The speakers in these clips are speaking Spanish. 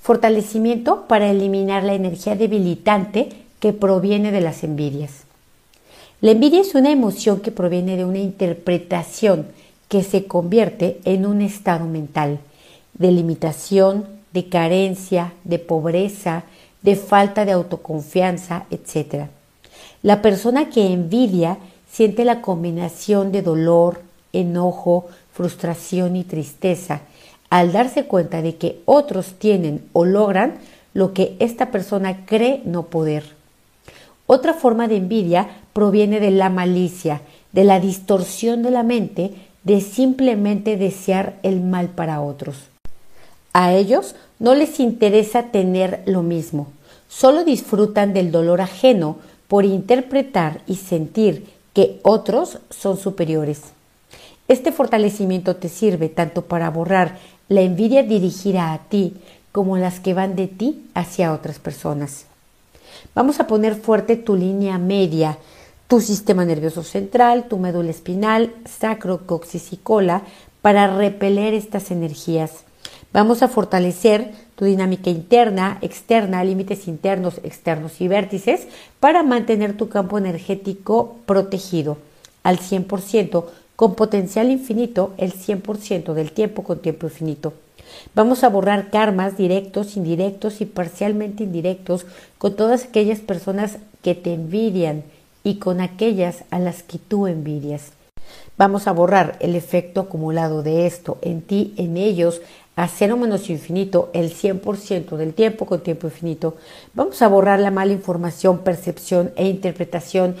Fortalecimiento para eliminar la energía debilitante que proviene de las envidias. La envidia es una emoción que proviene de una interpretación que se convierte en un estado mental de limitación, de carencia, de pobreza, de falta de autoconfianza, etc. La persona que envidia siente la combinación de dolor, enojo, frustración y tristeza al darse cuenta de que otros tienen o logran lo que esta persona cree no poder. Otra forma de envidia proviene de la malicia, de la distorsión de la mente, de simplemente desear el mal para otros. A ellos no les interesa tener lo mismo, solo disfrutan del dolor ajeno por interpretar y sentir que otros son superiores. Este fortalecimiento te sirve tanto para borrar la envidia dirigida a ti como las que van de ti hacia otras personas. Vamos a poner fuerte tu línea media, tu sistema nervioso central, tu médula espinal, sacro, coxis y cola para repeler estas energías. Vamos a fortalecer tu dinámica interna, externa, límites internos, externos y vértices para mantener tu campo energético protegido al 100%, con potencial infinito el 100% del tiempo con tiempo infinito. Vamos a borrar karmas directos, indirectos y parcialmente indirectos con todas aquellas personas que te envidian y con aquellas a las que tú envidias. Vamos a borrar el efecto acumulado de esto en ti, en ellos, a cero menos infinito, el 100% del tiempo con tiempo infinito. Vamos a borrar la mala información, percepción e interpretación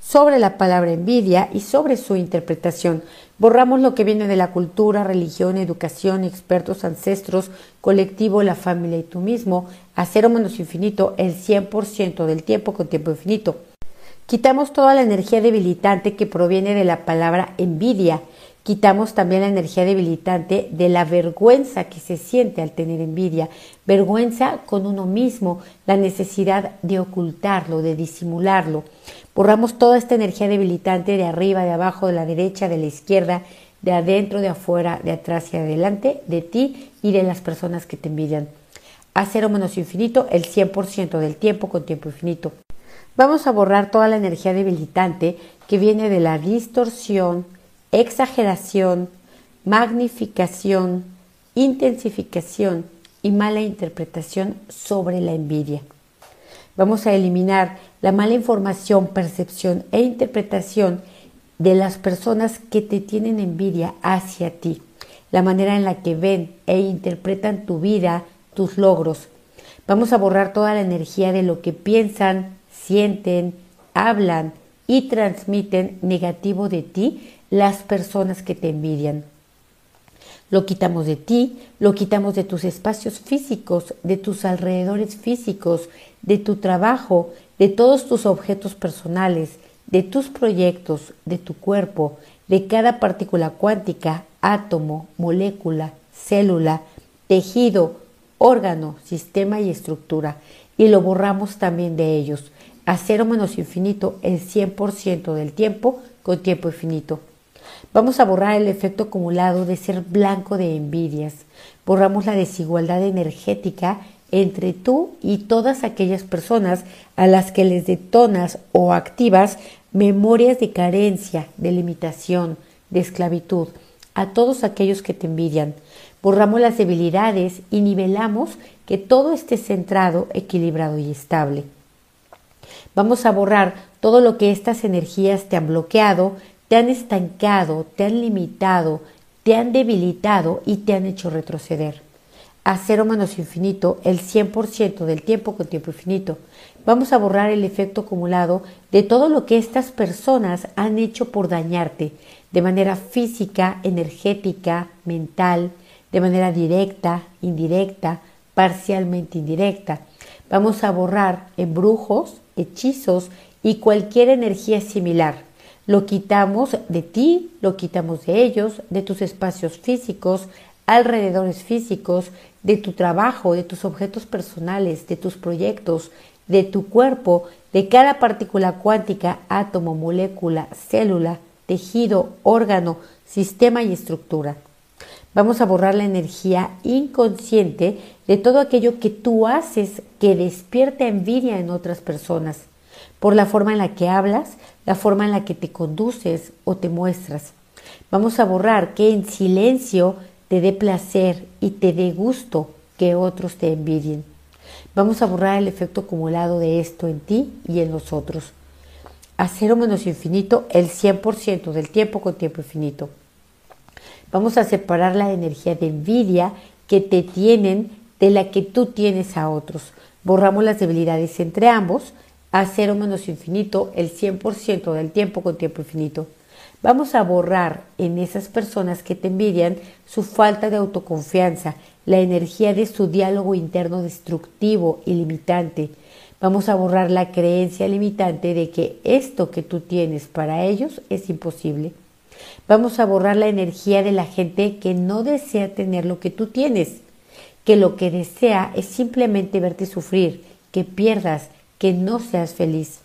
sobre la palabra envidia y sobre su interpretación. Borramos lo que viene de la cultura, religión, educación, expertos, ancestros, colectivo, la familia y tú mismo, a cero menos infinito, el 100% del tiempo con tiempo infinito. Quitamos toda la energía debilitante que proviene de la palabra envidia. Quitamos también la energía debilitante de la vergüenza que se siente al tener envidia, vergüenza con uno mismo, la necesidad de ocultarlo, de disimularlo. Borramos toda esta energía debilitante de arriba, de abajo, de la derecha, de la izquierda, de adentro, de afuera, de atrás y adelante, de ti y de las personas que te envidian. A cero menos infinito, el 100% del tiempo con tiempo infinito. Vamos a borrar toda la energía debilitante que viene de la distorsión, exageración, magnificación, intensificación y mala interpretación sobre la envidia. Vamos a eliminar la mala información, percepción e interpretación de las personas que te tienen envidia hacia ti, la manera en la que ven e interpretan tu vida, tus logros. Vamos a borrar toda la energía de lo que piensan, sienten, hablan y transmiten negativo de ti las personas que te envidian. Lo quitamos de ti, lo quitamos de tus espacios físicos, de tus alrededores físicos, de tu trabajo, de todos tus objetos personales, de tus proyectos, de tu cuerpo, de cada partícula cuántica, átomo, molécula, célula, tejido, órgano, sistema y estructura. Y lo borramos también de ellos. A cero menos infinito, el 100% del tiempo con tiempo infinito. Vamos a borrar el efecto acumulado de ser blanco de envidias. Borramos la desigualdad energética entre tú y todas aquellas personas a las que les detonas o activas memorias de carencia, de limitación, de esclavitud, a todos aquellos que te envidian. Borramos las debilidades y nivelamos que todo esté centrado, equilibrado y estable. Vamos a borrar todo lo que estas energías te han bloqueado, te han estancado, te han limitado, te han debilitado y te han hecho retroceder. A cero menos infinito, el 100% del tiempo con tiempo infinito. Vamos a borrar el efecto acumulado de todo lo que estas personas han hecho por dañarte, de manera física, energética, mental, de manera directa, indirecta, parcialmente indirecta. Vamos a borrar embrujos, hechizos y cualquier energía similar. Lo quitamos de ti, lo quitamos de ellos, de tus espacios físicos, alrededores físicos, de tu trabajo, de tus objetos personales, de tus proyectos, de tu cuerpo, de cada partícula cuántica, átomo, molécula, célula, tejido, órgano, sistema y estructura. Vamos a borrar la energía inconsciente de todo aquello que tú haces que despierta envidia en otras personas, por la forma en la que hablas, la forma en la que te conduces o te muestras. Vamos a borrar que en silencio te dé placer y te dé gusto que otros te envidien. Vamos a borrar el efecto acumulado de esto en ti y en los otros. A cero menos infinito el 100% del tiempo con tiempo infinito. Vamos a separar la energía de envidia que te tienen de la que tú tienes a otros. Borramos las debilidades entre ambos. A cero menos infinito el 100% del tiempo con tiempo infinito. Vamos a borrar en esas personas que te envidian su falta de autoconfianza, la energía de su diálogo interno destructivo y limitante. Vamos a borrar la creencia limitante de que esto que tú tienes para ellos es imposible. Vamos a borrar la energía de la gente que no desea tener lo que tú tienes, que lo que desea es simplemente verte sufrir, que pierdas, que no seas feliz.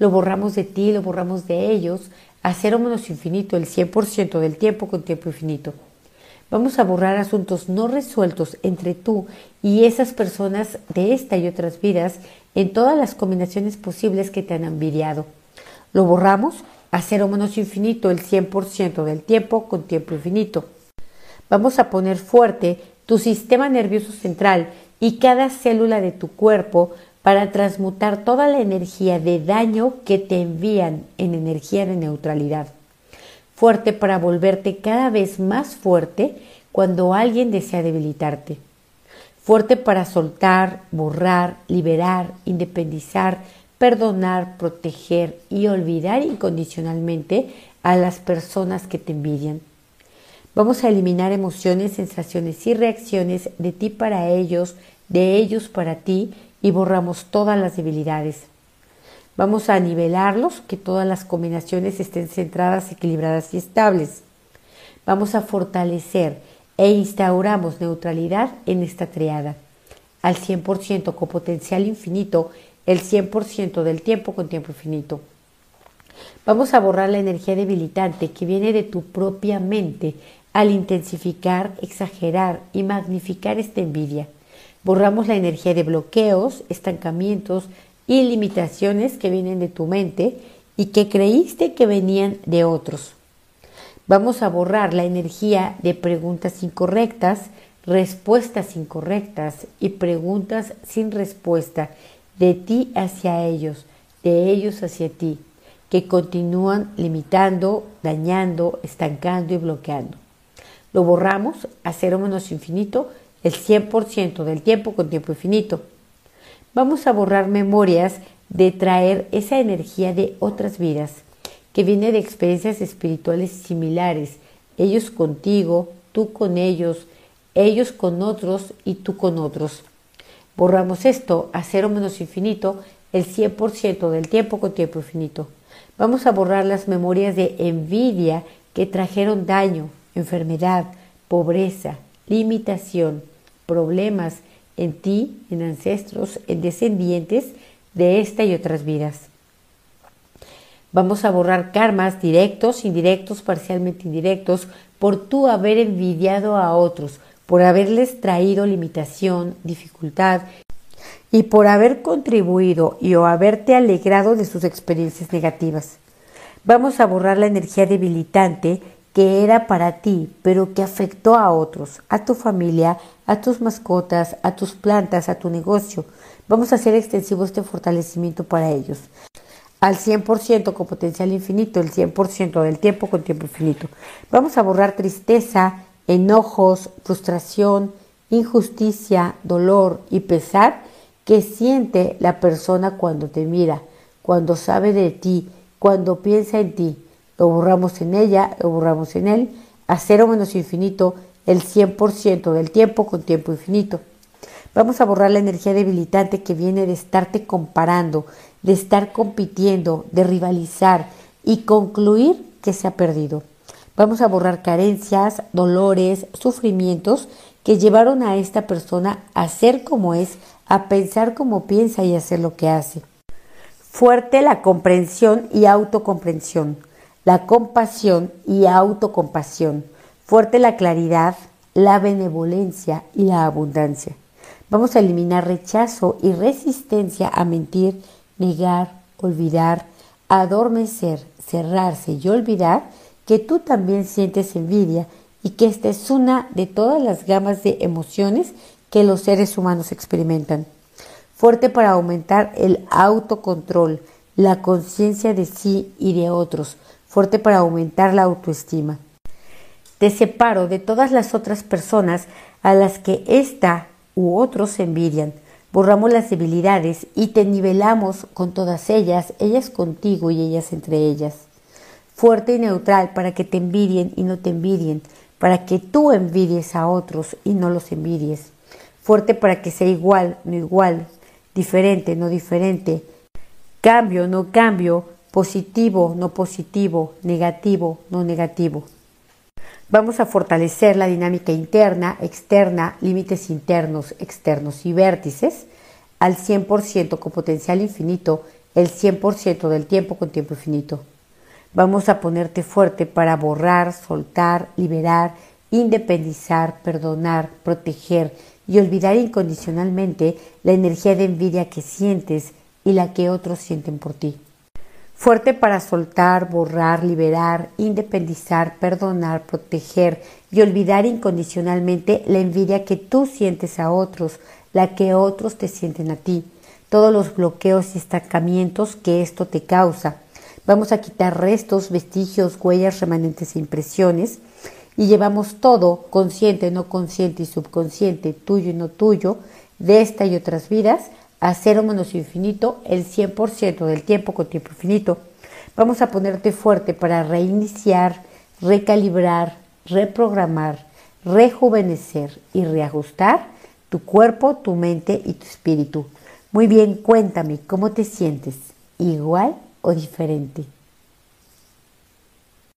Lo borramos de ti, lo borramos de ellos, a cero menos infinito, el 100% del tiempo con tiempo infinito. Vamos a borrar asuntos no resueltos entre tú y esas personas de esta y otras vidas en todas las combinaciones posibles que te han envidiado. Lo borramos a cero menos infinito, el 100% del tiempo con tiempo infinito. Vamos a poner fuerte tu sistema nervioso central y cada célula de tu cuerpo para transmutar toda la energía de daño que te envían en energía de neutralidad. Fuerte para volverte cada vez más fuerte cuando alguien desea debilitarte. Fuerte para soltar, borrar, liberar, independizar, perdonar, proteger y olvidar incondicionalmente a las personas que te envidian. Vamos a eliminar emociones, sensaciones y reacciones de ti para ellos, de ellos para ti, y borramos todas las debilidades. Vamos a nivelarlos, que todas las combinaciones estén centradas, equilibradas y estables. Vamos a fortalecer e instauramos neutralidad en esta triada. Al 100% con potencial infinito, el 100% del tiempo con tiempo infinito. Vamos a borrar la energía debilitante que viene de tu propia mente al intensificar, exagerar y magnificar esta envidia. Borramos la energía de bloqueos, estancamientos y limitaciones que vienen de tu mente y que creíste que venían de otros. Vamos a borrar la energía de preguntas incorrectas, respuestas incorrectas y preguntas sin respuesta de ti hacia ellos, de ellos hacia ti, que continúan limitando, dañando, estancando y bloqueando. Lo borramos a cero menos infinito, el 100% del tiempo con tiempo infinito. Vamos a borrar memorias de traer esa energía de otras vidas, que viene de experiencias espirituales similares, ellos contigo, tú con ellos con otros y tú con otros. Borramos esto a cero menos infinito, el 100% del tiempo con tiempo infinito. Vamos a borrar las memorias de envidia que trajeron daño, enfermedad, pobreza, limitación, problemas en ti, en ancestros, en descendientes de esta y otras vidas. Vamos a borrar karmas directos, indirectos, parcialmente indirectos, por tú haber envidiado a otros, por haberles traído limitación, dificultad y por haber contribuido y o haberte alegrado de sus experiencias negativas. Vamos a borrar la energía debilitante que era para ti, pero que afectó a otros, a tu familia, a tus mascotas, a tus plantas, a tu negocio. Vamos a hacer extensivo este fortalecimiento para ellos. Al 100% con potencial infinito, el 100% del tiempo con tiempo infinito. Vamos a borrar tristeza, enojos, frustración, injusticia, dolor y pesar que siente la persona cuando te mira, cuando sabe de ti, cuando piensa en ti. Lo borramos en ella, lo borramos en él, a cero menos infinito, el 100% del tiempo con tiempo infinito. Vamos a borrar la energía debilitante que viene de estarte comparando, de estar compitiendo, de rivalizar y concluir que se ha perdido. Vamos a borrar carencias, dolores, sufrimientos que llevaron a esta persona a ser como es, a pensar como piensa y hacer lo que hace. Fuerte la comprensión y autocomprensión. La compasión y autocompasión, fuerte la claridad, la benevolencia y la abundancia. Vamos a eliminar rechazo y resistencia a mentir, negar, olvidar, adormecer, cerrarse y olvidar que tú también sientes envidia y que esta es una de todas las gamas de emociones que los seres humanos experimentan. Fuerte para aumentar el autocontrol, la conciencia de sí y de otros. Fuerte para aumentar la autoestima. Te separo de todas las otras personas a las que esta u otros envidian. Borramos las debilidades y te nivelamos con todas ellas, ellas contigo y ellas entre ellas. Fuerte y neutral para que te envidien y no te envidien, para que tú envidies a otros y no los envidies. Fuerte para que sea igual, no igual, diferente, no diferente, cambio, no cambio, positivo, no positivo, negativo, no negativo. Vamos a fortalecer la dinámica interna, externa, límites internos, externos y vértices al 100% con potencial infinito, el 100% del tiempo con tiempo infinito. Vamos a ponerte fuerte para borrar, soltar, liberar, independizar, perdonar, proteger y olvidar incondicionalmente la energía de envidia que sientes y la que otros sienten por ti. Fuerte para soltar, borrar, liberar, independizar, perdonar, proteger y olvidar incondicionalmente la envidia que tú sientes a otros, la que otros te sienten a ti, todos los bloqueos y estancamientos que esto te causa. Vamos a quitar restos, vestigios, huellas, remanentes e impresiones y llevamos todo, consciente, no consciente y subconsciente, tuyo y no tuyo, de esta y otras vidas, a cero menos infinito, el 100% del tiempo con tiempo infinito. Vamos a ponerte fuerte para reiniciar, recalibrar, reprogramar, rejuvenecer y reajustar tu cuerpo, tu mente y tu espíritu. Muy bien, cuéntame, ¿cómo te sientes? ¿Igual o diferente?